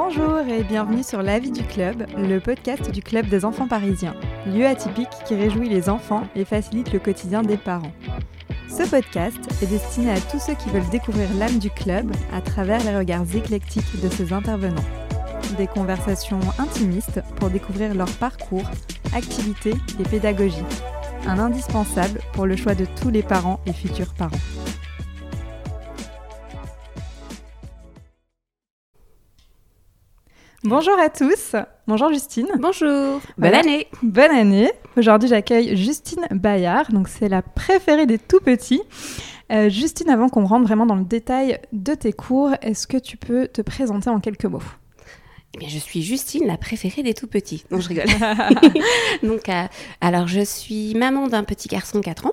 Bonjour et bienvenue sur La Vie du Club, le podcast du Club des Enfants Parisiens, lieu atypique qui réjouit les enfants et facilite le quotidien des parents. Ce podcast est destiné à tous ceux qui veulent découvrir l'âme du club à travers les regards éclectiques de ses intervenants. Des conversations intimistes pour découvrir leur parcours, activités et pédagogie. Un indispensable pour le choix de tous les parents et futurs parents. Bonjour à tous, bonjour Justine. Bonjour, bonne année. Aujourd'hui j'accueille Justine Bayard, donc c'est la préférée des tout-petits. Justine, avant qu'on rentre vraiment dans le détail de tes cours, est-ce que tu peux te présenter en quelques mots ? Eh bien, je suis Justine, la préférée des tout-petits. Non, je rigole. Donc, alors je suis maman d'un petit garçon de 4 ans.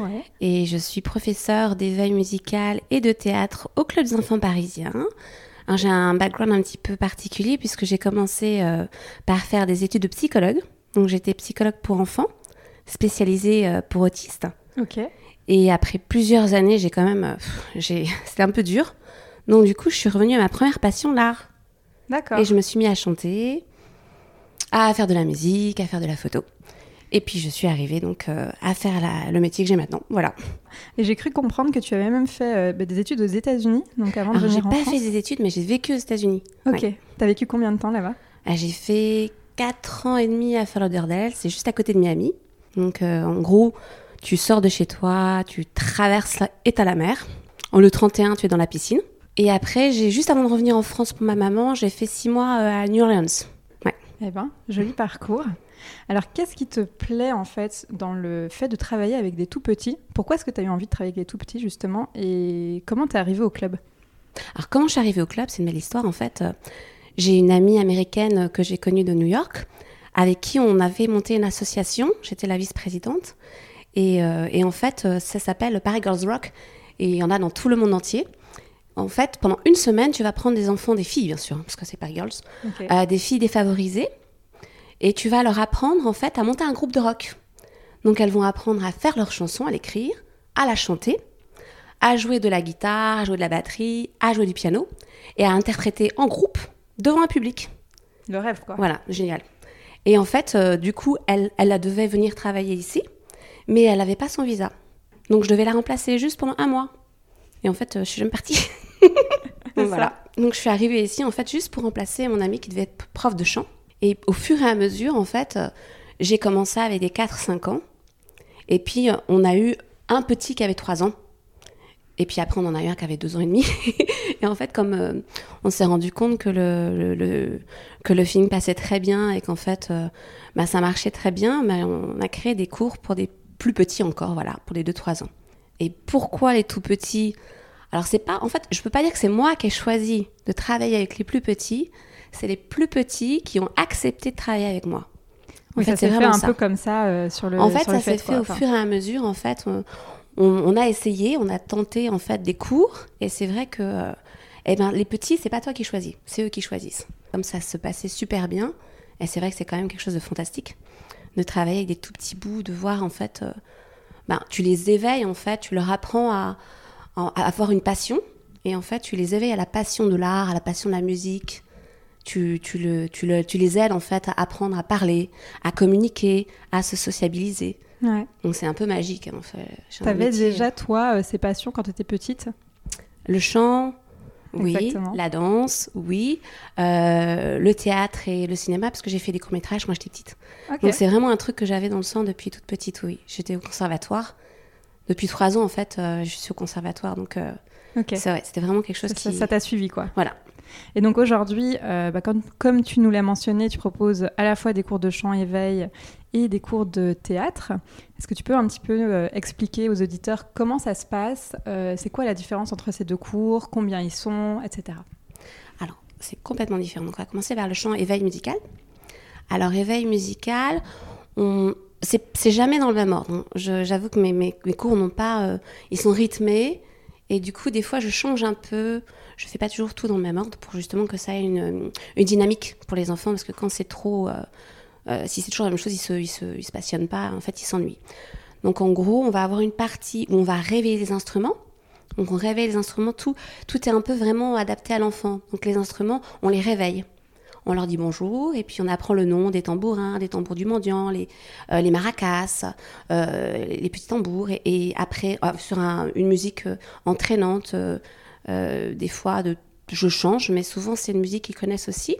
Ouais. Et je suis professeure d'éveil musical et de théâtre au Club des Enfants Parisiens. J'ai un background un petit peu particulier puisque j'ai commencé par faire des études de psychologue. Donc, j'étais psychologue pour enfants, spécialisée pour autistes. Ok. Et après plusieurs années, j'ai quand même... c'était un peu dur. Donc, du coup, je suis revenue à ma première passion, l'art. D'accord. Et je me suis mis à chanter, à faire de la musique, à faire de la photo. Et puis, je suis arrivée donc à faire le métier que j'ai maintenant, voilà. Et j'ai cru comprendre que tu avais même fait des études aux États-Unis, donc avant de venir en France. J'ai pas fait des études, mais j'ai vécu aux États-Unis. Ok. Ouais. T'as vécu combien de temps là-bas ? J'ai fait 4 ans et demi à Fort Lauderdale, c'est juste à côté de Miami. Donc, en gros, tu sors de chez toi, tu traverses et t'as la mer. En le 31, tu es dans la piscine. Et après, juste avant de revenir en France pour ma maman, j'ai fait 6 mois à New Orleans. Ouais. Eh ben, joli parcours. Alors, qu'est-ce qui te plaît, en fait, dans le fait de travailler avec des tout-petits ? Pourquoi est-ce que tu as eu envie de travailler avec des tout-petits, justement ? Et comment tu es arrivée au club ? Alors, comment je suis arrivée au club, c'est une belle histoire, en fait. J'ai une amie américaine que j'ai connue de New York, avec qui on avait monté une association. J'étais la vice-présidente. Et en fait, ça s'appelle Paris Girls Rock. Et il y en a dans tout le monde entier. En fait, pendant une semaine, tu vas prendre des enfants, des filles, bien sûr, parce que c'est Paris Girls, okay. Des filles défavorisées. Et tu vas leur apprendre, en fait, à monter un groupe de rock. Donc, elles vont apprendre à faire leurs chansons, à l'écrire, à la chanter, à jouer de la guitare, à jouer de la batterie, à jouer du piano et à interpréter en groupe devant un public. Le rêve, quoi. Voilà, génial. Et en fait, du coup, elle devait venir travailler ici, mais elle n'avait pas son visa. Donc, je devais la remplacer juste pendant 1 mois. Et en fait, je suis jamais partie. Donc, voilà. Donc, je suis arrivée ici, en fait, juste pour remplacer mon amie qui devait être prof de chant. Et au fur et à mesure, en fait, j'ai commencé avec des 4-5 ans. Et puis, on a eu un petit qui avait 3 ans. Et puis après, on en a eu un qui avait 2 ans et demi. Et en fait, comme on s'est rendu compte que le feeling passait très bien et qu'en fait, ça marchait très bien, on a créé des cours pour des plus petits encore, voilà, pour les 2-3 ans. Et pourquoi les tout petits ? Alors, c'est pas... En fait, je peux pas dire que c'est moi qui ai choisi de travailler avec les plus petits. C'est les plus petits qui ont accepté de travailler avec moi. En fait, ça s'est fait un peu comme ça sur le. En fait, ça s'est fait au fur et à mesure. En fait, on a essayé, on a tenté en fait des cours, et c'est vrai que, les petits, c'est pas toi qui choisis, c'est eux qui choisissent. Comme ça se passait super bien, et c'est vrai que c'est quand même quelque chose de fantastique de travailler avec des tout petits bouts, de voir en fait, tu les éveilles en fait, tu leur apprends à avoir une passion, et en fait, tu les éveilles à la passion de l'art, à la passion de la musique. Tu les aides en fait à apprendre à parler, à communiquer, à se sociabiliser. Ouais. Donc c'est un peu magique. En fait. T'avais déjà toi ces passions quand t'étais petite ? Le chant, exactement. Oui. La danse, oui. Le théâtre et le cinéma parce que j'ai fait des courts-métrages quand j'étais petite. Okay. Donc c'est vraiment un truc que j'avais dans le sang depuis toute petite, oui. J'étais au conservatoire. Depuis 3 ans en fait, je suis au conservatoire. Donc okay. C'est vrai, c'était vraiment quelque chose qui... Ça t'a suivi quoi. Voilà. Et donc aujourd'hui, comme tu nous l'as mentionné, tu proposes à la fois des cours de chant éveil et des cours de théâtre. Est-ce que tu peux un petit peu expliquer aux auditeurs comment ça se passe ? C'est quoi la différence entre ces 2 cours ? Combien ils sont ? Etc. Alors, c'est complètement différent. Donc, on va commencer par le chant éveil musical. Alors, éveil musical, c'est jamais dans le même ordre. J'avoue que mes cours n'ont pas... ils sont rythmés. Et du coup, des fois, je change un peu. Je ne fais pas toujours tout dans le même ordre pour justement que ça ait une dynamique pour les enfants. Parce que quand c'est trop... si c'est toujours la même chose, ils se passionnent pas. En fait, ils s'ennuient. Donc, en gros, on va avoir une partie où on va réveiller les instruments. Donc on réveille les instruments, tout est un peu vraiment adapté à l'enfant. Donc les instruments, on les réveille. On leur dit bonjour et puis on apprend le nom des tambourins, des tambours du mendiant, les maracas, les petits tambours. Et après, sur une musique entraînante, des fois je change, mais souvent c'est une musique qu'ils connaissent aussi.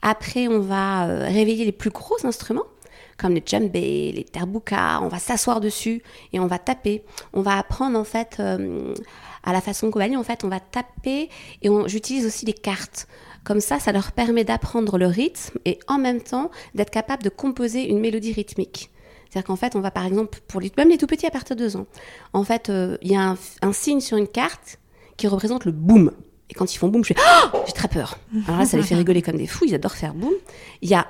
Après, on va réveiller les plus gros instruments, comme les djembés, les terboukas. On va s'asseoir dessus et on va taper. On va apprendre en fait à la façon Kobani, en fait, on va taper et j'utilise aussi des cartes. Comme ça leur permet d'apprendre le rythme et en même temps d'être capable de composer une mélodie rythmique. C'est-à-dire qu'en fait, on va par exemple, même les tout petits à partir de 2 ans, en fait, il y a un signe sur une carte qui représente le boum. Et quand ils font boum, je fais « Oh !» J'ai très peur. Alors là, ça les fait rigoler comme des fous, ils adorent faire boum. Il y a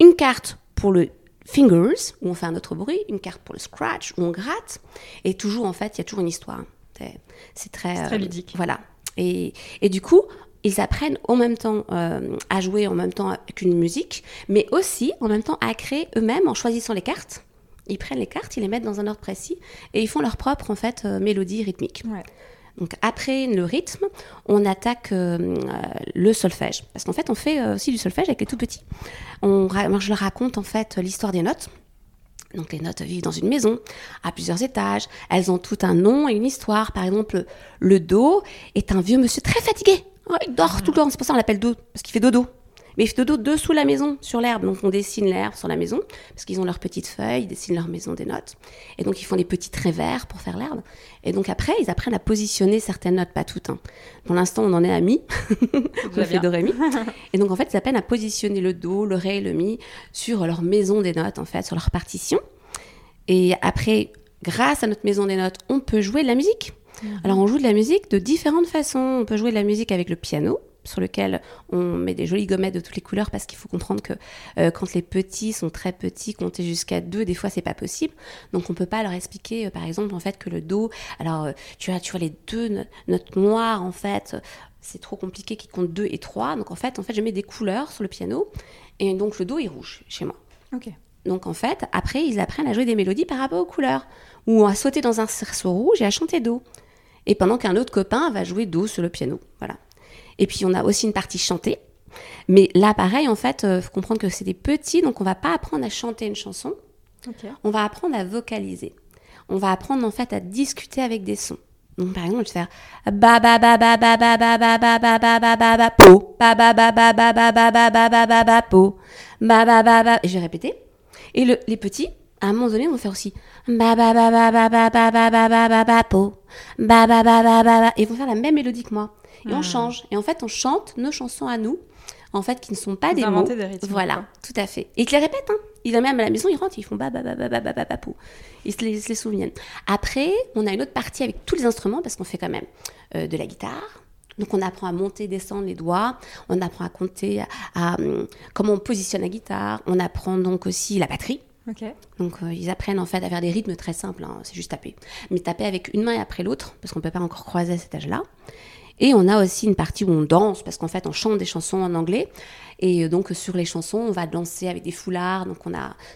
une carte pour le fingers, où on fait un autre bruit, une carte pour le scratch, où on gratte. Et toujours, en fait, il y a toujours une histoire. C'est très ludique. Voilà. Et du coup... Ils apprennent en même temps à jouer en même temps qu'une musique, mais aussi en même temps à créer eux-mêmes en choisissant les cartes. Ils prennent les cartes, ils les mettent dans un ordre précis et ils font leur propre en fait mélodie rythmique. Ouais. Donc après le rythme, on attaque le solfège parce qu'en fait on fait aussi du solfège avec les tout petits. Je leur raconte en fait l'histoire des notes. Donc les notes vivent dans une maison, à plusieurs étages, elles ont tout un nom et une histoire. Par exemple, le do est un vieux monsieur très fatigué. Il dort tout le temps, c'est pour ça qu'on l'appelle dodo, parce qu'il fait dodo. Mais il fait dodo dessous la maison, sur l'herbe. Donc on dessine l'herbe sur la maison, parce qu'ils ont leurs petites feuilles, ils dessinent leur maison des notes. Et donc ils font des petits traits verts pour faire l'herbe. Et donc après, ils apprennent à positionner certaines notes, pas toutes. Pour l'instant, on en est à mi, on fait do, ré, mi. Et donc en fait, ils apprennent à positionner le do, le ré, le mi sur leur maison des notes, en fait, sur leur partition. Et après, grâce à notre maison des notes, on peut jouer de la musique. Alors, on joue de la musique de différentes façons. On peut jouer de la musique avec le piano, sur lequel on met des jolies gommettes de toutes les couleurs, parce qu'il faut comprendre que quand les petits sont très petits, compter jusqu'à 2, des fois, c'est pas possible. Donc, on peut pas leur expliquer, par exemple, en fait, que le do... Alors, tu vois les deux notes noires, en fait, c'est trop compliqué qu'ils comptent 2 et 3. Donc, en fait, je mets des couleurs sur le piano. Et donc, le do est rouge, chez moi. OK. Donc, en fait, après, ils apprennent à jouer des mélodies par rapport aux couleurs, ou à sauter dans un cerceau rouge et à chanter do. Et pendant qu'un autre copain va jouer do sur le piano, voilà. Et puis on a aussi une partie chantée, mais là pareil en fait, faut comprendre que c'est des petits, donc on va pas apprendre à chanter une chanson, okay. On va apprendre à vocaliser, on va apprendre en fait à discuter avec des sons. Donc par exemple, je vais faire ba ba ba ba ba ba ba ba ba ba ba ba ba ba po ba ba ba ba ba ba ba ba ba ba ba ba po ba ba ba ba. Et je vais répéter. Et les petits. À un moment donné, on va faire aussi ba ba ba ba ba ba ba ba ba ba ba po ba ba ba ba ba, et ils vont faire la même mélodie que moi. Et on change. Et en fait, on chante nos chansons à nous, en fait, qui ne sont pas des mots. Des rythmes, voilà, quoi. Tout à fait. Et ils les répètent. Hein. Ils les même à la maison, ils rentrent, ils font ba ba ba ba ba ba ba po. Ils se les souviennent. Après, on a une autre partie avec tous les instruments parce qu'on fait quand même de la guitare. Donc, on apprend à monter, descendre les doigts. On apprend à compter, à comment on positionne la guitare. On apprend donc aussi la batterie. Okay. Donc ils apprennent en fait à faire des rythmes très simples, hein, c'est juste taper. Mais taper avec une main et après l'autre, parce qu'on ne peut pas encore croiser à cet âge-là. Et on a aussi une partie où on danse, parce qu'en fait on chante des chansons en anglais. Et donc sur les chansons, on va danser avec des foulards, donc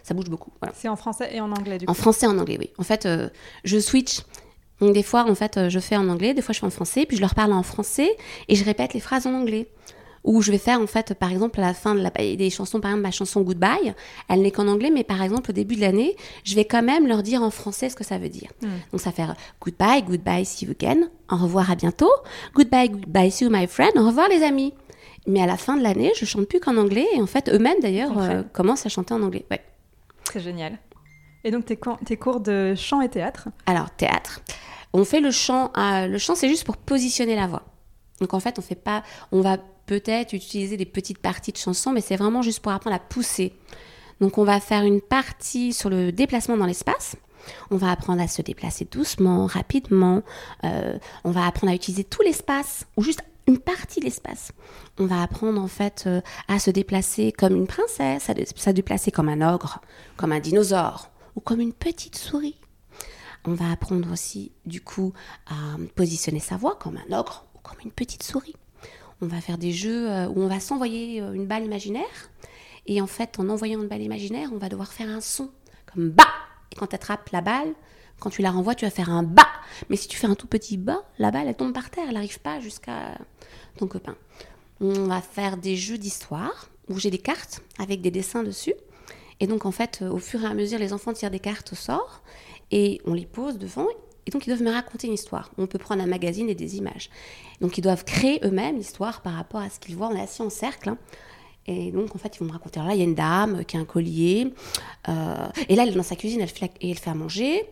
ça bouge beaucoup. Voilà. C'est en français et en anglais du coup. En français et en anglais, oui. En fait, je switch. Donc des fois, en fait, je fais en anglais, des fois je fais en français, puis je leur parle en français et je répète les phrases en anglais. Où je vais faire, en fait, par exemple, à la fin des chansons, par exemple, ma chanson Goodbye, elle n'est qu'en anglais, mais par exemple, au début de l'année, je vais quand même leur dire en français ce que ça veut dire. Donc, ça fait Goodbye, Goodbye, see you again, au revoir, à bientôt, Goodbye, Goodbye, see you, my friend, au revoir, les amis. Mais à la fin de l'année, je chante plus qu'en anglais, et en fait, eux-mêmes, d'ailleurs, commencent à chanter en anglais. Ouais. C'est génial. Et donc, tes cours de chant et théâtre ? Alors, théâtre, on fait le chant. Le chant, c'est juste pour positionner la voix. Donc, en fait, on va peut-être utiliser des petites parties de chansons, mais c'est vraiment juste pour apprendre à pousser. Donc, on va faire une partie sur le déplacement dans l'espace. On va apprendre à se déplacer doucement, rapidement. On va apprendre à utiliser tout l'espace, ou juste une partie de l'espace. On va apprendre, en fait, à se déplacer comme une princesse, à se déplacer comme un ogre, comme un dinosaure, ou comme une petite souris. On va apprendre aussi, du coup, à positionner sa voix comme un ogre, ou comme une petite souris. On va faire des jeux où on va s'envoyer une balle imaginaire. Et en fait, en envoyant une balle imaginaire, on va devoir faire un son, comme « ba ». Et quand tu attrapes la balle, Quand tu la renvoies, tu vas faire un bas. Mais si tu fais un tout petit bas, la balle, elle tombe par terre. Elle n'arrive pas jusqu'à ton copain. On va faire des jeux d'histoire où j'ai des cartes avec des dessins dessus. Et donc, en fait, au fur et à mesure, les enfants tirent des cartes au sort et on les pose devant. Et donc, ils doivent me raconter une histoire. On peut prendre un magazine et des images. Donc, ils doivent créer eux-mêmes l'histoire par rapport à ce qu'ils voient. On est assis en cercle. Hein. Et donc, en fait, ils vont me raconter. Alors là, il y a une dame qui a un collier. Et là, elle est dans sa cuisine, elle fait à manger.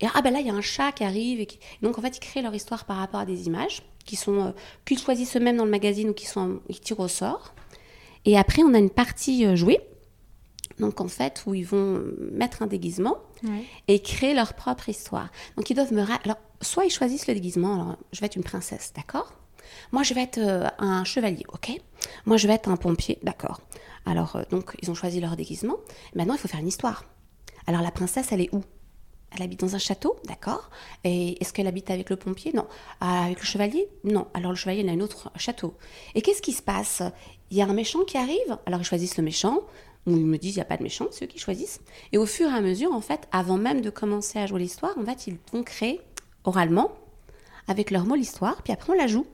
Et ah ben là, il y a un chat qui arrive. Donc, en fait, ils créent leur histoire par rapport à des images qu'ils choisissent eux-mêmes dans le magazine ou qu'ils tirent au sort. Et après, on a une partie jouée. Donc, en fait, où ils vont mettre un déguisement et créer leur propre histoire. Donc, ils doivent Alors, soit ils choisissent le déguisement. Alors, je vais être une princesse, d'accord ? Moi, je vais être un chevalier, ok ? Moi, je vais être un pompier, d'accord ? Alors, donc, ils ont choisi leur déguisement. Maintenant, il faut faire une histoire. Alors, la princesse, elle est où ? Elle habite dans un château, d'accord ? Et est-ce qu'elle habite avec le pompier ? Non. Avec le chevalier ? Non. Alors, le chevalier, il a un autre château. Et qu'est-ce qui se passe ? Il y a un méchant qui arrive. Alors, ils choisissent le méchant. Où ils me disent qu'il n'y a pas de méchant, c'est eux qui choisissent. Et au fur et à mesure, en fait, avant même de commencer à jouer l'histoire, en fait, ils vont créer oralement, avec leurs mots, l'histoire. Puis après, on la joue.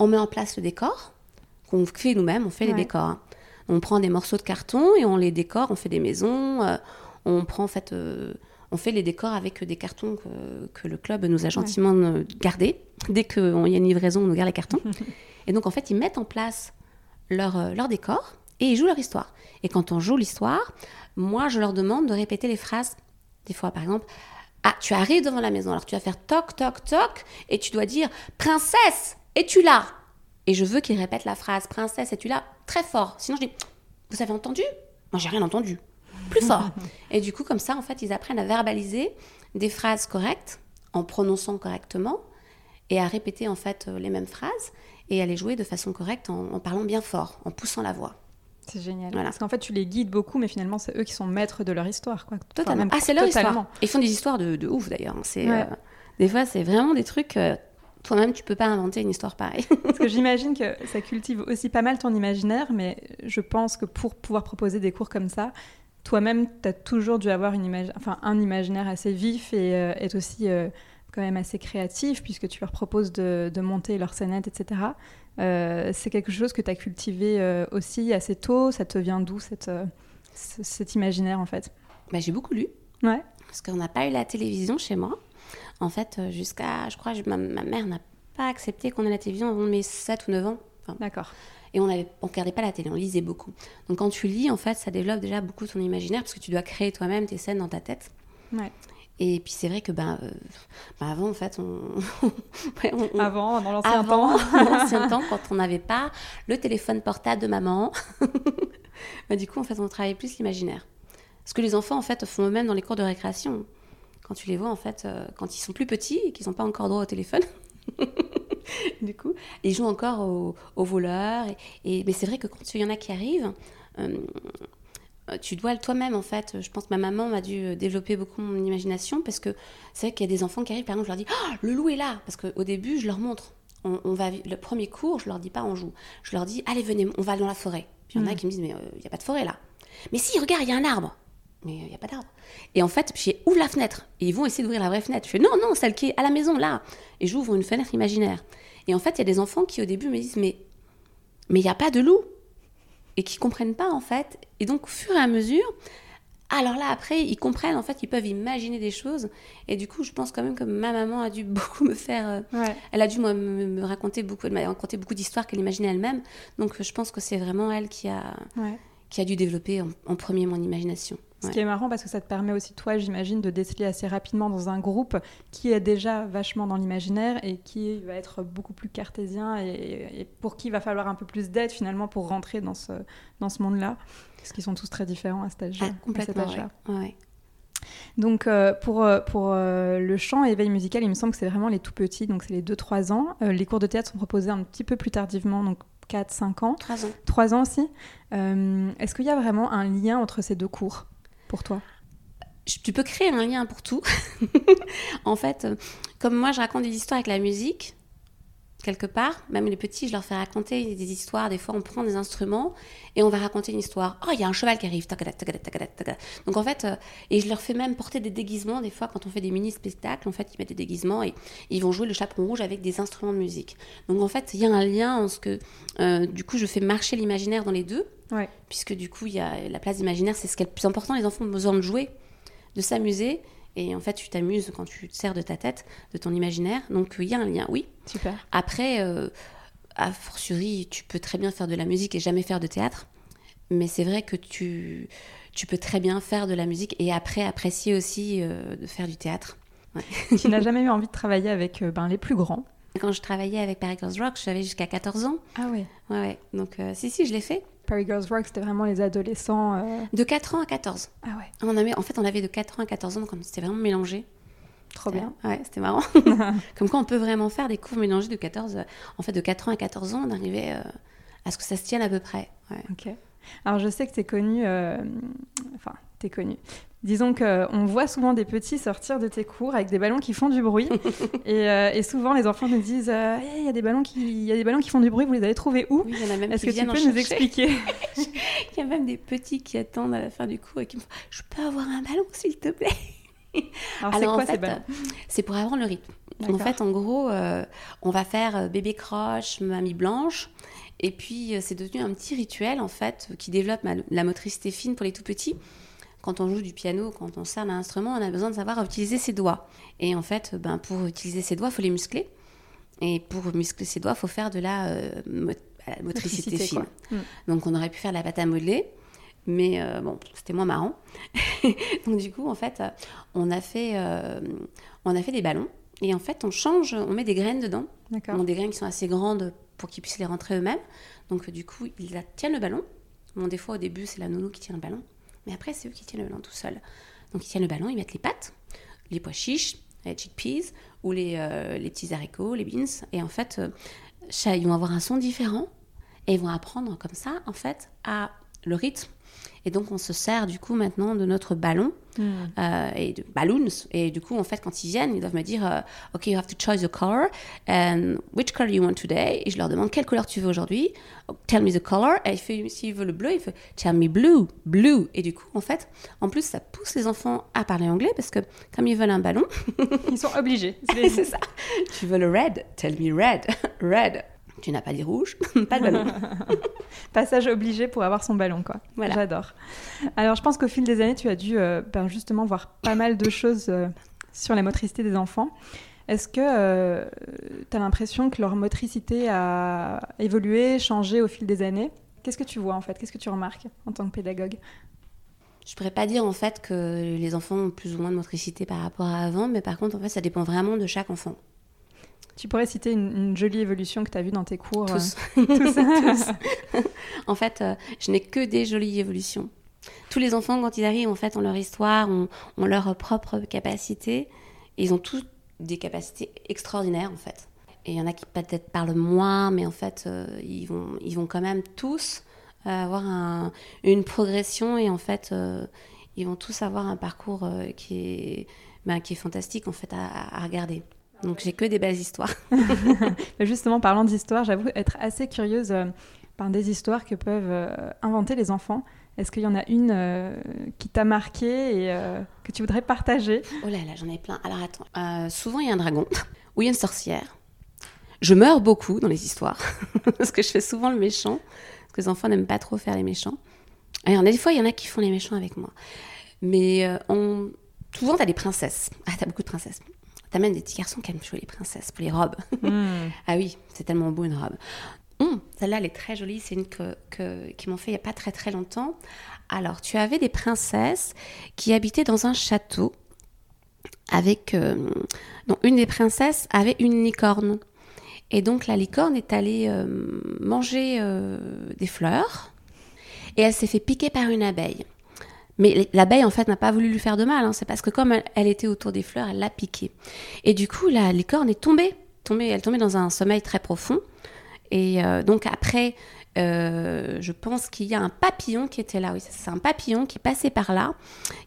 On met en place le décor, qu'on fait nous-mêmes, on fait les décors. Hein. On prend des morceaux de carton et on les décore, on fait des maisons. On fait les décors avec des cartons que le club nous a gentiment gardés. Dès qu'il y a une livraison, on nous garde les cartons. Et donc, en fait, ils mettent en place leur décor. Et ils jouent leur histoire. Et quand on joue l'histoire, moi, je leur demande de répéter les phrases. Des fois, par exemple, « Ah, tu arrives devant la maison, alors tu vas faire toc, toc, toc, et tu dois dire « Princesse, es-tu là ?» Et je veux qu'ils répètent la phrase « Princesse, es-tu là ?» très fort. Sinon, je dis « Vous avez entendu ?» Moi, j'ai rien entendu. Plus fort. Et du coup, comme ça, en fait, ils apprennent à verbaliser des phrases correctes, en prononçant correctement, et à répéter, en fait, les mêmes phrases, et à les jouer de façon correcte en parlant bien fort, en poussant la voix. C'est génial. Voilà. Parce qu'en fait, tu les guides beaucoup, mais finalement, c'est eux qui sont maîtres de leur histoire. Quoi. Totalement. Enfin, c'est leur histoire. Ils font des histoires de ouf, d'ailleurs. Des fois, c'est vraiment des trucs... toi-même, tu peux pas inventer une histoire pareille. Parce que j'imagine que ça cultive aussi pas mal ton imaginaire, mais je pense que pour pouvoir proposer des cours comme ça, toi-même, tu as toujours dû avoir un imaginaire assez vif et être aussi quand même assez créatif, puisque tu leur proposes de monter leur scénette, etc. C'est quelque chose que tu as cultivé aussi assez tôt. Ça te vient d'où cet imaginaire, en fait ? J'ai beaucoup lu. Ouais. Parce qu'on n'a pas eu la télévision chez moi. En fait, jusqu'à... Je crois que ma mère n'a pas accepté qu'on ait la télévision avant mes 7 ou 9 ans. Enfin, d'accord. Et on ne regardait pas la télé, on lisait beaucoup. Donc, quand tu lis, en fait, ça développe déjà beaucoup ton imaginaire parce que tu dois créer toi-même tes scènes dans ta tête. Ouais. Et puis c'est vrai que avant en fait dans l'ancien temps quand on n'avait pas le téléphone portable de maman du coup en fait on travaillait plus l'imaginaire, ce que les enfants en fait font eux-mêmes dans les cours de récréation quand tu les vois en fait quand ils sont plus petits et qu'ils n'ont pas encore droit au téléphone du coup ils jouent encore au voleur mais c'est vrai que quand il y en a qui arrivent tu dois toi-même, en fait. Je pense que ma maman m'a dû développer beaucoup mon imagination parce que c'est vrai qu'il y a des enfants qui arrivent, par exemple, je leur dis « Oh, le loup est là !» Parce qu'au début, je leur montre. Le premier cours, je leur dis pas « On joue ». Je leur dis « Allez, venez, on va dans la forêt. » Puis il y en a qui me disent « Mais il n'y a pas de forêt, là. »« Mais si, regarde, il y a un arbre. » Mais il n'y a pas d'arbre. Et en fait, puis j'ouvre la fenêtre. Et ils vont essayer d'ouvrir la vraie fenêtre. Je fais « Non, non, celle qui est à la maison, là. » Et j'ouvre une fenêtre imaginaire. Et en fait, il y a des enfants qui, au début, me disent « Mais il n'y a pas de loup. » et qui ne comprennent pas, en fait. Et donc, au fur et à mesure, alors là, après, ils comprennent, en fait, ils peuvent imaginer des choses. Et du coup, je pense quand même que ma maman a dû beaucoup me faire... Elle a dû me raconter beaucoup, elle m'a raconté beaucoup d'histoires qu'elle imaginait elle-même. Donc, je pense que c'est vraiment elle qui a dû développer en premier mon imagination. Ce qui est marrant, parce que ça te permet aussi, toi, j'imagine, de déceler assez rapidement dans un groupe qui est déjà vachement dans l'imaginaire et qui va être beaucoup plus cartésien et pour qui il va falloir un peu plus d'aide, finalement, pour rentrer dans ce monde-là. Parce qu'ils sont tous très différents à cet âge-là. Ah, complètement, ouais. Donc, pour le chant et éveil musical, il me semble que c'est vraiment les tout-petits, donc c'est les 2-3 ans. Les cours de théâtre sont proposés un petit peu plus tardivement, donc 4-5 ans. 3 ans. 3 ans aussi. Est-ce qu'il y a vraiment un lien entre ces deux cours ? Pour toi ? Tu peux créer un lien pour tout. En fait, comme moi, je raconte des histoires avec la musique, quelque part. Même les petits, je leur fais raconter des histoires. Des fois, on prend des instruments et on va raconter une histoire. Oh, il y a un cheval qui arrive. Donc en fait, et je leur fais même porter des déguisements. Des fois, quand on fait des mini-spectacles, en fait, ils mettent des déguisements et ils vont jouer le chaperon rouge avec des instruments de musique. Donc en fait, il y a un lien en ce que, du coup, je fais marcher l'imaginaire dans les deux. Ouais. Puisque du coup, il y a la place imaginaire, c'est ce qui est le plus important. Les enfants ont besoin de jouer, de s'amuser. Et en fait, tu t'amuses quand tu te sers de ta tête, de ton imaginaire. Donc, il y a un lien, oui. Super. Après, a fortiori, tu peux très bien faire de la musique et jamais faire de théâtre. Mais c'est vrai que tu peux très bien faire de la musique et après apprécier aussi de faire du théâtre. Ouais. Tu n'as jamais eu envie de travailler avec les plus grands? Quand je travaillais avec Paris Girls Rock, j'avais jusqu'à 14 ans. Ah oui. Ouais, ouais. Donc, si, je l'ai fait. Paris Girls Rock, c'était vraiment les adolescents... De 4 ans à 14. Ah ouais. En fait, on avait de 4 ans à 14 ans, donc c'était vraiment mélangé. Trop bien. Ouais, c'était marrant. Comme quoi, on peut vraiment faire des cours mélangés de 14... En fait, de 4 ans à 14 ans, on arrivait à ce que ça se tienne à peu près. Ouais. Ok. Alors, je sais que t'es connue... Enfin, t'es connue... Disons qu'on voit souvent des petits sortir de tes cours avec des ballons qui font du bruit. Et souvent, les enfants nous disent « Il y a des ballons qui font du bruit, vous les avez trouvés où ?» Oui, il y en a même. Est-ce que tu peux nous expliquer? Il y a même des petits qui attendent à la fin du cours et qui me font « Je peux avoir un ballon, s'il te plaît ?» Alors, c'est quoi ces ballons? C'est pour avoir le rythme. D'accord. En fait, en gros, on va faire Bébé Croche, Mamie Blanche. Et puis, c'est devenu un petit rituel, en fait, qui développe la motricité fine pour les tout-petits. Quand on joue du piano, quand on sert d'un instrument, on a besoin de savoir utiliser ses doigts. Et en fait, pour utiliser ses doigts, il faut les muscler. Et pour muscler ses doigts, il faut faire de la motricité fine. Quoi. Donc, on aurait pu faire de la pâte à modeler, mais c'était moins marrant. Donc, du coup, en fait, on a fait des ballons. Et en fait, on met des graines dedans. D'accord. Donc, des graines qui sont assez grandes pour qu'ils puissent les rentrer eux-mêmes. Donc, du coup, ils tiennent le ballon. Bon, des fois, au début, c'est la nounou qui tient le ballon. Mais après, c'est eux qui tiennent le ballon tout seuls. Donc, ils tiennent le ballon, ils mettent les pâtes, les pois chiches, les chickpeas, ou les petits haricots, les beans. Et en fait, ils vont avoir un son différent et ils vont apprendre comme ça, en fait, à le rythme. Et donc, on se sert du coup maintenant de notre ballon et de balloons. Et du coup, en fait, quand ils viennent, ils doivent me dire « Ok, you have to choose a color. And which color you want today ?» Et je leur demande « Quelle couleur tu veux aujourd'hui ?»« Oh, tell me the color. » Et s'il veut le bleu, il fait « Tell me blue, blue. » Et du coup, en fait, en plus, ça pousse les enfants à parler anglais parce que comme ils veulent un ballon... ils sont obligés. C'est ça. Tu veux le red? Tell me red. Red. Tu n'as pas dit rouge, pas de ballon. Passage obligé pour avoir son ballon, quoi. Voilà. J'adore. Alors, je pense qu'au fil des années, tu as dû justement voir pas mal de choses sur la motricité des enfants. Est-ce que tu as l'impression que leur motricité a évolué, changé au fil des années? Qu'est-ce que tu vois, en fait? Qu'est-ce que tu remarques en tant que pédagogue? Je ne pourrais pas dire, en fait, que les enfants ont plus ou moins de motricité par rapport à avant, mais par contre, en fait, ça dépend vraiment de chaque enfant. Tu pourrais citer une jolie évolution que tu as vue dans tes cours? Tous. Tous. En fait, je n'ai que des jolies évolutions. Tous les enfants, quand ils arrivent, en fait, ont leur histoire, ont leur propre capacité. Ils ont tous des capacités extraordinaires, en fait. Et il y en a qui peut-être parlent moins, mais en fait, ils vont quand même tous avoir une progression. Et en fait, ils vont tous avoir un parcours qui est fantastique, en fait, à regarder. Donc, j'ai que des belles histoires. Justement, parlant d'histoires, j'avoue être assez curieuse par des histoires que peuvent inventer les enfants. Est-ce qu'il y en a une qui t'a marquée et que tu voudrais partager? Oh là là, j'en ai plein. Alors, attends. Souvent, il y a un dragon ou il y a une sorcière. Je meurs beaucoup dans les histoires parce que je fais souvent le méchant. Parce que les enfants n'aiment pas trop faire les méchants. Alors, des fois, il y en a qui font les méchants avec moi. Mais souvent, t'as des princesses. Ah, t'as beaucoup de princesses. T'as même des petits garçons qui aiment jouer les princesses pour les robes. Ah oui, c'est tellement beau une robe. Celle-là, elle est très jolie. C'est une qu'ils m'ont fait il n'y a pas très très longtemps. Alors, tu avais des princesses qui habitaient dans un château avec... Donc, une des princesses avait une licorne. Et donc, la licorne est allée manger des fleurs et elle s'est fait piquer par une abeille. Mais l'abeille, en fait, n'a pas voulu lui faire de mal. Hein. C'est parce que comme elle était autour des fleurs, elle l'a piquée. Et du coup, la licorne est tombée. Elle tombait dans un sommeil très profond. Et donc après, je pense qu'il y a un papillon qui était là. Oui, c'est un papillon qui passait par là,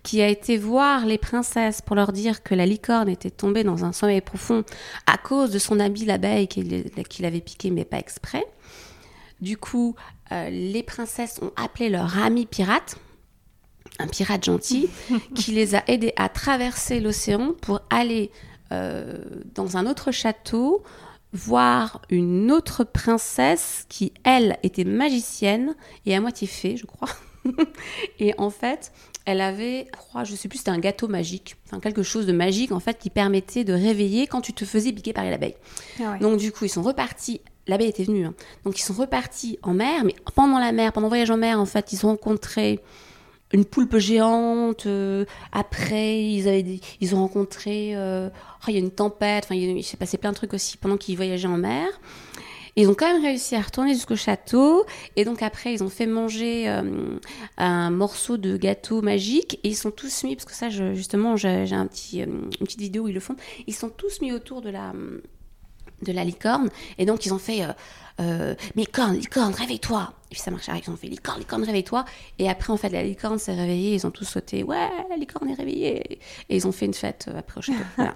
qui a été voir les princesses pour leur dire que la licorne était tombée dans un sommeil profond à cause de son habit d'abeille qu'il avait piqué, mais pas exprès. Du coup, les princesses ont appelé leur ami pirate, un pirate gentil, qui les a aidés à traverser l'océan pour aller dans un autre château, voir une autre princesse qui, elle, était magicienne et à moitié fée, je crois. Et en fait, elle avait, je ne sais plus, c'était un gâteau magique, enfin quelque chose de magique en fait qui permettait de réveiller quand tu te faisais piquer par l'abeille. Ah ouais. Donc du coup, ils sont repartis. L'abeille était venue, hein. Donc ils sont repartis en mer, mais pendant le voyage en mer, en fait, ils ont rencontré une poulpe géante, après ils ont rencontré, il y a une tempête, il s'est passé plein de trucs aussi pendant qu'ils voyageaient en mer. Et ils ont quand même réussi à retourner jusqu'au château, et donc après ils ont fait manger un morceau de gâteau magique, et ils sont tous mis, parce que ça justement j'ai une petite vidéo où ils le font, ils sont tous mis autour de la licorne, et donc ils ont fait mais licorne, réveille-toi. Et puis ça marche, ils ont fait licorne, réveille-toi. Et après, en fait, la licorne s'est réveillée, ils ont tous sauté, ouais, la licorne est réveillée. Et ils ont fait une fête après au château. Voilà.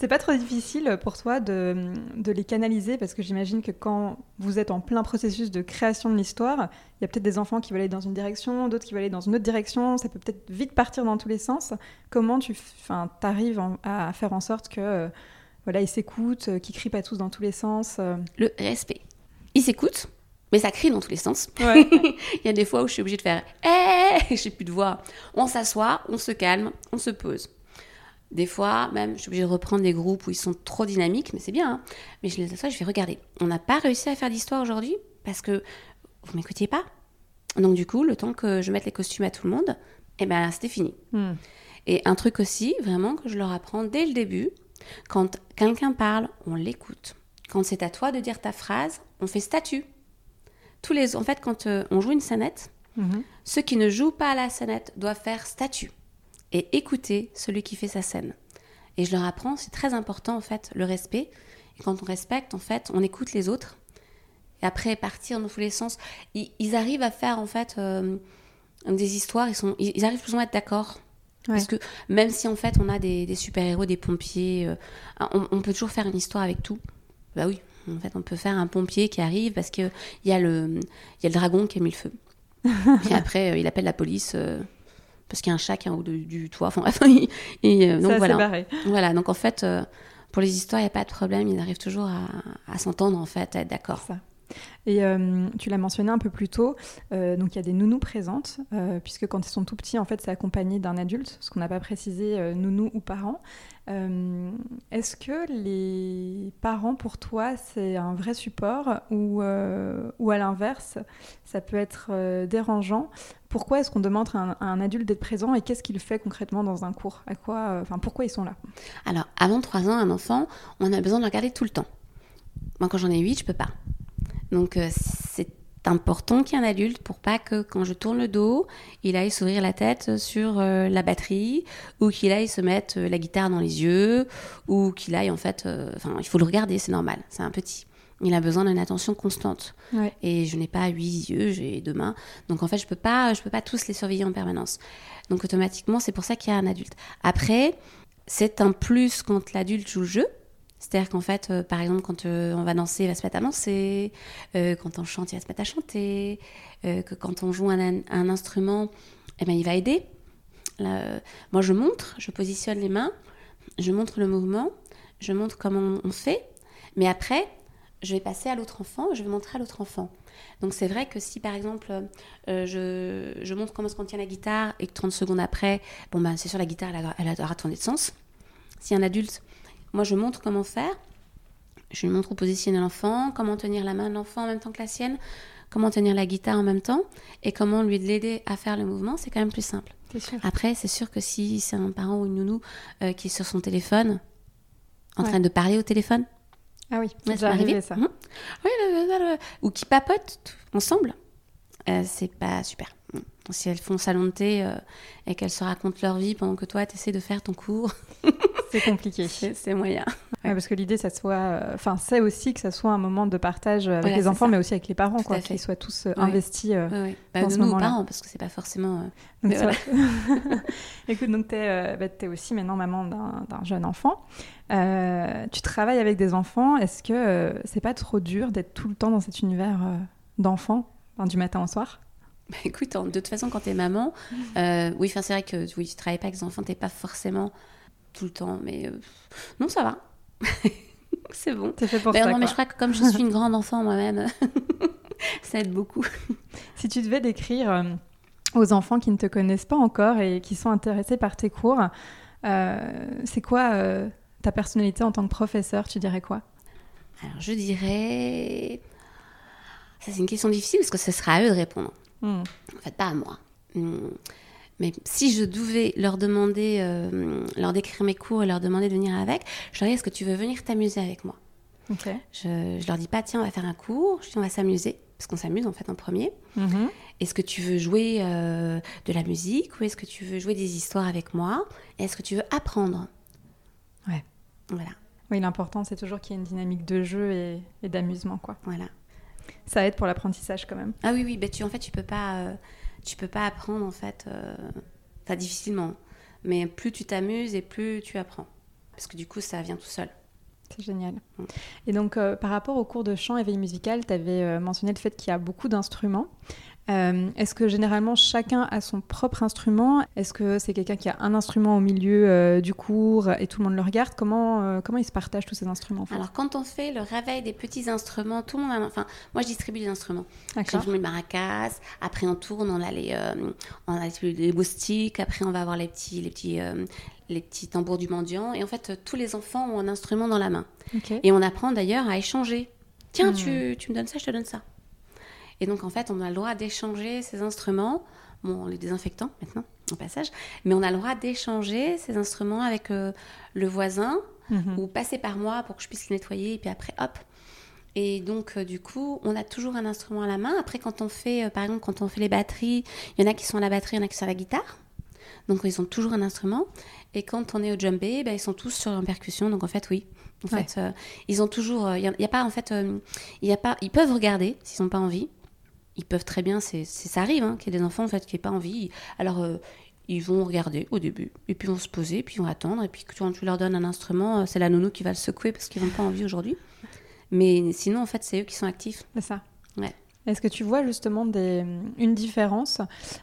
C'est pas trop difficile pour toi de les canaliser, parce que j'imagine que quand vous êtes en plein processus de création de l'histoire, il y a peut-être des enfants qui veulent aller dans une direction, d'autres qui veulent aller dans une autre direction, ça peut peut-être vite partir dans tous les sens. Comment tu arrives à faire en sorte que... ils s'écoutent, qu'ils crient pas tous dans tous les sens. Le respect. Ils s'écoutent, mais ça crie dans tous les sens. Ouais. Il y a des fois où je suis obligée de faire « Hey !» J'ai plus de voix. On s'assoit, on se calme, on se pose. Des fois, même, je suis obligée de reprendre des groupes où ils sont trop dynamiques, mais c'est bien. Hein. Mais je les assois, je fais « Regardez, on n'a pas réussi à faire d'histoire aujourd'hui parce que vous m'écoutiez pas. » Donc du coup, le temps que je mette les costumes à tout le monde, c'était fini. Mm. Et un truc aussi, vraiment, que je leur apprends dès le début, quand quelqu'un parle, on l'écoute. Quand c'est à toi de dire ta phrase, on fait statue. En fait, quand on joue une scénette, ceux qui ne jouent pas à la scénette doivent faire statue et écouter celui qui fait sa scène. Et je leur apprends, c'est très important en fait, le respect. Et quand on respecte, en fait, on écoute les autres. Et après, partir dans tous les sens. Ils arrivent à faire en fait des histoires, ils arrivent plus ou moins à être d'accord. Ouais. Parce que même si en fait on a des super-héros, des pompiers, on peut toujours faire une histoire avec tout. Bah oui, en fait on peut faire un pompier qui arrive parce qu'il y a le dragon qui a mis le feu. Et après il appelle la police parce qu'il y a un chat qui est en haut du toit. Donc voilà. Séparé. Voilà, donc en fait pour les histoires il n'y a pas de problème, ils arrivent toujours à s'entendre en fait, à être d'accord. Ça. Et tu l'as mentionné un peu plus tôt, donc il y a des nounous présentes, puisque quand ils sont tout petits, en fait, c'est accompagné d'un adulte, ce qu'on n'a pas précisé, nounou ou parent. Est-ce que les parents, pour toi, c'est un vrai support ou à l'inverse, ça peut être dérangeant? Pourquoi est-ce qu'on demande à un adulte d'être présent et qu'est-ce qu'il fait concrètement dans un cours? Pourquoi ils sont là? Alors, avant 3 ans, un enfant, on a besoin de le regarder tout le temps. Moi, quand j'en ai 8, je peux pas. Donc, c'est important qu'il y ait un adulte pour pas que, quand je tourne le dos, il aille s'ouvrir la tête sur la batterie ou qu'il aille se mettre la guitare dans les yeux ou qu'il aille, en fait... il faut le regarder, c'est normal. C'est un petit. Il a besoin d'une attention constante. Ouais. Et je n'ai pas 8 yeux, j'ai 2 mains. Donc, en fait, je peux pas tous les surveiller en permanence. Donc, automatiquement, c'est pour ça qu'il y a un adulte. Après, c'est un plus quand l'adulte joue le jeu. C'est-à-dire qu'en fait, par exemple, quand on va danser, il va se mettre à danser. Quand on chante, il va se mettre à chanter. Que quand on joue un instrument, il va aider. Là, moi, je positionne les mains, je montre le mouvement, je montre comment on fait. Mais après, je vais passer à l'autre enfant, je vais montrer à l'autre enfant. Donc, c'est vrai que si, par exemple, je montre comment on tient la guitare et que 30 secondes après, c'est sûr, la guitare, elle aura tourné de sens. Si un adulte... Moi, je montre comment faire. Je lui montre où positionner l'enfant, comment tenir la main de l'enfant en même temps que la sienne, comment tenir la guitare en même temps et comment lui l'aider à faire le mouvement. C'est quand même plus simple. C'est sûr. Après, c'est sûr que si c'est un parent ou une nounou qui est sur son téléphone, en train de parler au téléphone. Ah oui, ça peut arriver ça. Mmh. Oui, ou qui papotent ensemble, c'est pas super. Si elles font salon de thé et qu'elles se racontent leur vie pendant que toi, tu essaies de faire ton cours... C'est compliqué. C'est moyen. Ouais, parce que l'idée, ça soit, enfin, c'est aussi que ça soit un moment de partage avec les enfants, mais aussi avec les parents, quoi, qu'ils soient tous investis dans ce moment-là. Nous, parents, parce que c'est pas forcément. Donc, Écoute, donc t'es aussi maintenant maman d'un jeune enfant. Tu travailles avec des enfants. Est-ce que c'est pas trop dur d'être tout le temps dans cet univers d'enfants, du matin au soir? Bah écoute, de toute façon, quand t'es maman, c'est vrai que tu travailles pas avec les enfants, t'es pas forcément tout le temps, mais non, ça va. C'est bon. T'es fait pour ça, non, quoi. Mais je crois que comme je suis une grande enfant moi-même, ça aide beaucoup. Si tu devais décrire aux enfants qui ne te connaissent pas encore et qui sont intéressés par tes cours, c'est quoi ta personnalité en tant que professeur? Tu dirais quoi? Alors, je dirais... Ça, c'est une question difficile parce que ce sera à eux de répondre. En fait, pas à moi. Mais si je devais leur demander, leur décrire mes cours et leur demander de venir avec, je leur dis, est-ce que tu veux venir t'amuser avec moi? Okay. Je leur dis pas, tiens, on va faire un cours, je dis, on va s'amuser, parce qu'on s'amuse en fait en premier. Mm-hmm. Est-ce que tu veux jouer de la musique ou est-ce que tu veux jouer des histoires avec moi? Et est-ce que tu veux apprendre? Ouais. Voilà. Oui, l'important, c'est toujours qu'il y ait une dynamique de jeu et d'amusement, quoi. Voilà. Ça aide pour l'apprentissage quand même. Ah oui, bah tu peux pas apprendre en fait, difficilement. Mais plus tu t'amuses et plus tu apprends, parce que du coup ça vient tout seul. C'est génial. Et donc par rapport au cours de chant et veille musicale, tu avais mentionné le fait qu'il y a beaucoup d'instruments. Est-ce que généralement chacun a son propre instrument? Est-ce que c'est quelqu'un qui a un instrument au milieu du cours et tout le monde le regarde? Comment ils se partagent tous ces instruments en fait? Alors quand on fait le réveil des petits instruments, tout le monde a... Enfin, moi je distribue les instruments. D'accord. J'ai mis le maracas, après on tourne, on a les moustiques, après on va avoir les petits tambours du mendiant. Et en fait tous les enfants ont un instrument dans la main. Okay. Et on apprend d'ailleurs à échanger. Tiens, tu me donnes ça, je te donne ça. Et donc, en fait, on a le droit d'échanger ces instruments. Bon, on les désinfectant maintenant, au passage. Mais on a le droit d'échanger ces instruments avec le voisin ou passer par moi pour que je puisse les nettoyer. Et puis après, hop. Et donc, du coup, on a toujours un instrument à la main. Après, quand on fait, par exemple, quand on fait les batteries, il y en a qui sont à la batterie, il y en a qui sont à la guitare. Donc, ils ont toujours un instrument. Et quand on est au djembé, ils sont tous sur la percussion. Donc, en fait, oui. En fait, ils ont toujours... Ils peuvent regarder s'ils n'ont pas envie. Ils peuvent très bien, ça arrive, qu'il y ait des enfants en fait, qui n'aient pas envie. Alors, ils vont regarder au début, et puis ils vont se poser, puis ils vont attendre. Et puis quand tu leur donnes un instrument, c'est la nounou qui va le secouer parce qu'ils n'ont pas envie aujourd'hui. Mais sinon, en fait, c'est eux qui sont actifs. C'est ça. Ouais. Est-ce que tu vois justement une différence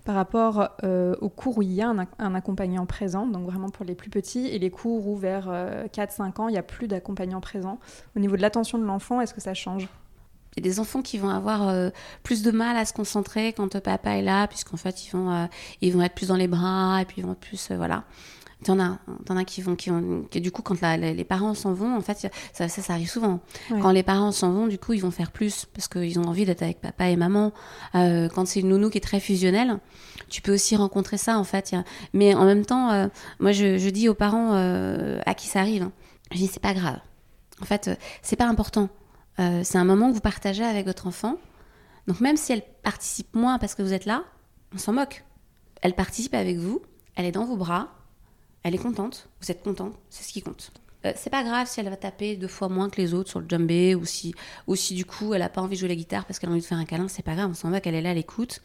par rapport aux cours où il y a un accompagnant présent, donc vraiment pour les plus petits, et les cours où vers 4-5 ans, il n'y a plus d'accompagnant présent? Au niveau de l'attention de l'enfant, est-ce que ça change? Il y a des enfants qui vont avoir plus de mal à se concentrer quand papa est là, puisqu'en fait, ils vont être plus dans les bras, et puis ils vont être plus... voilà. T'en as qui du coup, quand les parents s'en vont, en fait, ça arrive souvent. Ouais. Quand les parents s'en vont, du coup, ils vont faire plus, parce qu'ils ont envie d'être avec papa et maman. Quand c'est une nounou qui est très fusionnelle, tu peux aussi rencontrer ça, en fait. Mais en même temps, moi, je dis aux parents à qui ça arrive, je dis, c'est pas grave. En fait, c'est pas important. C'est un moment que vous partagez avec votre enfant. Donc même si elle participe moins parce que vous êtes là, on s'en moque. Elle participe avec vous, elle est dans vos bras, elle est contente, vous êtes content, c'est ce qui compte. C'est pas grave si elle va taper 2 fois moins que les autres sur le djembé ou si du coup elle a pas envie de jouer la guitare parce qu'elle a envie de faire un câlin, c'est pas grave, on s'en moque, elle est là, elle écoute.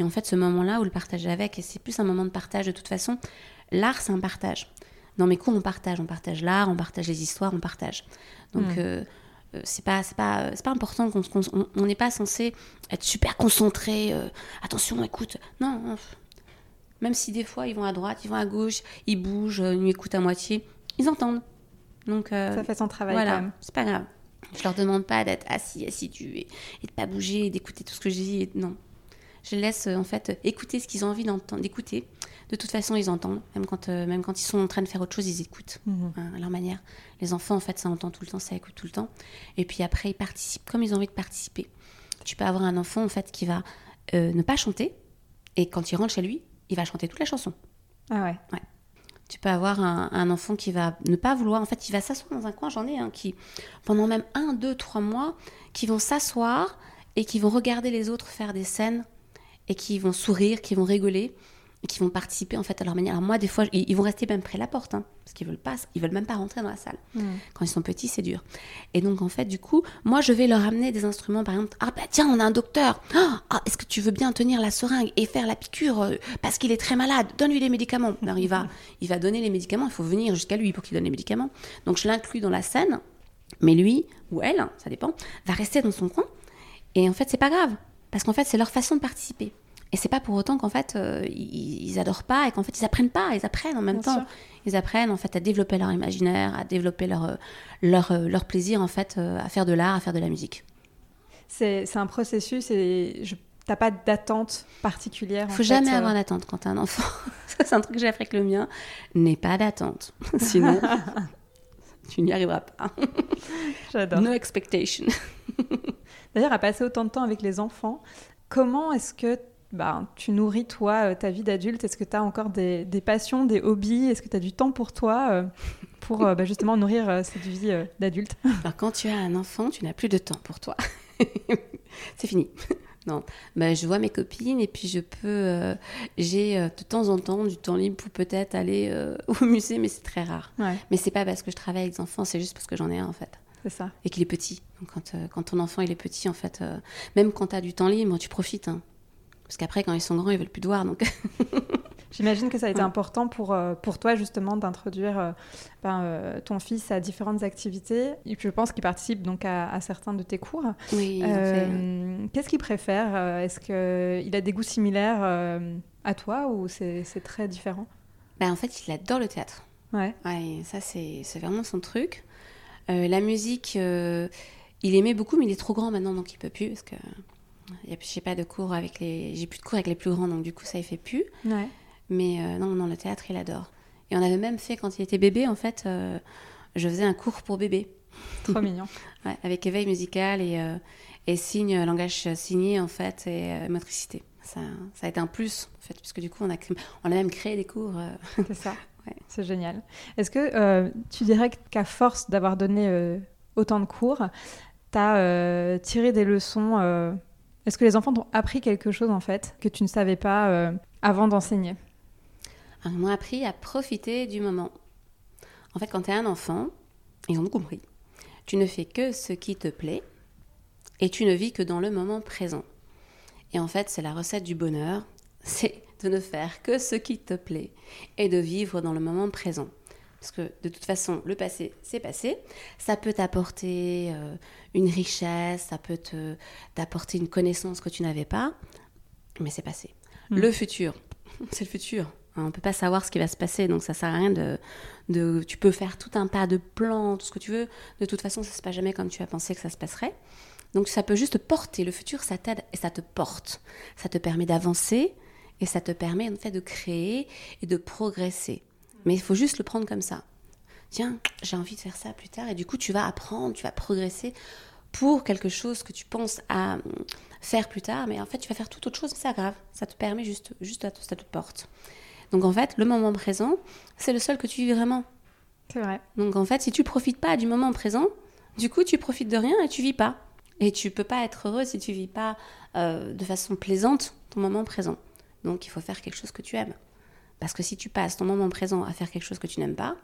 Et en fait, ce moment-là, vous le partagez avec, et c'est plus un moment de partage de toute façon. L'art, c'est un partage. Dans mes cours, on partage l'art, on partage les histoires, on partage. Donc... C'est pas important qu'on n'est pas censé être super concentré, attention, écoute, non, même si des fois ils vont à droite, ils vont à gauche, ils bougent, ils m'écoutent à moitié, ils entendent, donc ça fait son travail, voilà, quand même. C'est pas grave, je leur demande pas d'être assidus et de pas bouger et d'écouter tout ce que je dis, non, je les laisse en fait écouter ce qu'ils ont envie d'écouter. De toute façon, ils entendent. Même quand ils sont en train de faire autre chose, ils écoutent à leur manière. Les enfants, en fait, ça entend tout le temps, ça écoute tout le temps. Et puis après, ils participent comme ils ont envie de participer. Tu peux avoir un enfant, en fait, qui va ne pas chanter. Et quand il rentre chez lui, il va chanter toute la chanson. Ah ouais? Ouais. Tu peux avoir un enfant qui va ne pas vouloir... En fait, il va s'asseoir dans un coin, j'en ai qui, pendant même 1, 2, 3 mois, qui vont s'asseoir et qui vont regarder les autres faire des scènes et qui vont sourire, qui vont rigoler... qui vont participer en fait à leur manière. Alors moi des fois ils vont rester même près de la porte hein, parce qu'ils veulent pas, ils veulent même pas rentrer dans la salle. Mmh. Quand ils sont petits c'est dur. Et donc en fait du coup moi je vais leur amener des instruments par exemple ah bah tiens on a un docteur, ah, est-ce que tu veux bien tenir la seringue et faire la piqûre parce qu'il est très malade, donne-lui les médicaments. Alors il va donner les médicaments, il faut venir jusqu'à lui pour qu'il donne les médicaments. Donc je l'inclus dans la scène, mais lui ou elle, ça dépend, va rester dans son coin et en fait c'est pas grave parce qu'en fait c'est leur façon de participer. Et c'est pas pour autant qu'en fait ils adorent pas et qu'en fait ils apprennent pas, ils apprennent en même Bien temps. Sûr. Ils apprennent en fait à développer leur imaginaire, à développer leur plaisir en fait à faire de l'art, à faire de la musique. C'est un processus et t'as pas d'attente particulière. Faut jamais avoir d'attente quand t'as un enfant. Ça c'est un truc que j'ai appris avec le mien. N'aie pas d'attente, sinon tu n'y arriveras pas. J'adore. No expectation. D'ailleurs, à passer autant de temps avec les enfants, comment est-ce que tu nourris, toi, ta vie d'adulte. Est-ce que tu as encore des passions, des hobbies ? Est-ce que tu as du temps pour toi pour justement nourrir cette vie d'adulte ? Alors, quand tu as un enfant, tu n'as plus de temps pour toi. C'est fini. Non, je vois mes copines et puis je peux... j'ai de temps en temps du temps libre pour peut-être aller au musée, mais c'est très rare. Ouais. Mais c'est pas parce que je travaille avec des enfants, c'est juste parce que j'en ai un, en fait. C'est ça. Et qu'il est petit. Donc, quand ton enfant, il est petit, en fait, même quand tu as du temps libre, tu profites, hein. Parce qu'après, quand ils sont grands, ils veulent plus te voir, donc... J'imagine que ça a été important pour toi, justement, d'introduire ton fils à différentes activités. Et je pense qu'il participe donc à certains de tes cours. Oui, en fait. Qu'est-ce qu'il préfère ? Est-ce qu'il a des goûts similaires à toi ou c'est très différent ? En fait, il adore le théâtre. Ouais. Ouais, ça, c'est vraiment son truc. La musique, il aimait beaucoup, mais il est trop grand maintenant, donc il peut plus, parce que... J'ai plus de cours avec les plus grands, donc du coup, ça, il fait plus. Ouais. Mais non, le théâtre, il adore. Et on avait même fait, quand il était bébé, en fait, je faisais un cours pour bébé. Trop mignon. Ouais, avec éveil musical et signes, langage signé, en fait, et motricité. Ça a été un plus, en fait, puisque du coup, on a même créé des cours. C'est ça. Ouais. C'est génial. Est-ce que tu dirais qu'à force d'avoir donné autant de cours, t'as tiré des leçons Est-ce que les enfants t'ont appris quelque chose, en fait, que tu ne savais pas avant d'enseigner ? Alors, ils m'ont appris à profiter du moment. En fait, quand tu es un enfant, ils ont compris, tu ne fais que ce qui te plaît et tu ne vis que dans le moment présent. Et en fait, c'est la recette du bonheur, c'est de ne faire que ce qui te plaît et de vivre dans le moment présent. Parce que de toute façon, le passé, c'est passé. Ça peut t'apporter une richesse, ça peut t'apporter une connaissance que tu n'avais pas, mais c'est passé. Mmh. Le futur, c'est le futur. Hein, on ne peut pas savoir ce qui va se passer, donc ça ne sert à rien de... Tu peux faire tout un tas de plans, tout ce que tu veux. De toute façon, ça ne se passe jamais comme tu as pensé que ça se passerait. Donc ça peut juste te porter. Le futur, ça t'aide et ça te porte. Ça te permet d'avancer et ça te permet en fait de créer et de progresser. Mais il faut juste le prendre comme ça. Tiens, j'ai envie de faire ça plus tard. Et du coup, tu vas apprendre, tu vas progresser pour quelque chose que tu penses à faire plus tard. Mais en fait, tu vas faire toute autre chose, mais c'est pas grave. Ça te permet juste ça te porte. Donc en fait, le moment présent, c'est le seul que tu vis vraiment. C'est vrai. Donc en fait, si tu ne profites pas du moment présent, du coup, tu profites de rien et tu ne vis pas. Et tu ne peux pas être heureux si tu ne vis pas de façon plaisante ton moment présent. Donc il faut faire quelque chose que tu aimes. Parce que si tu passes ton moment présent à faire quelque chose que tu n'aimes pas,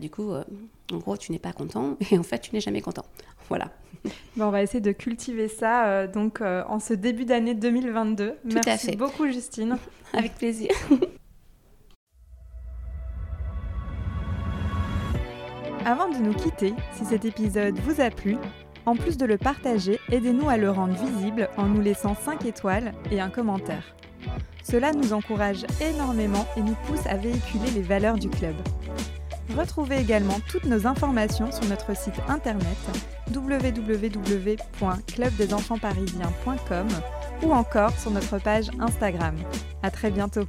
du coup, en gros, tu n'es pas content et en fait, tu n'es jamais content. Voilà. On va essayer de cultiver ça en ce début d'année 2022. Tout à fait. Merci beaucoup, Justine. Avec plaisir. Avant de nous quitter, si cet épisode vous a plu, en plus de le partager, aidez-nous à le rendre visible en nous laissant 5 étoiles et un commentaire. Cela nous encourage énormément et nous pousse à véhiculer les valeurs du club. Retrouvez également toutes nos informations sur notre site internet www.clubdesenfantsparisiens.com ou encore sur notre page Instagram. À très bientôt.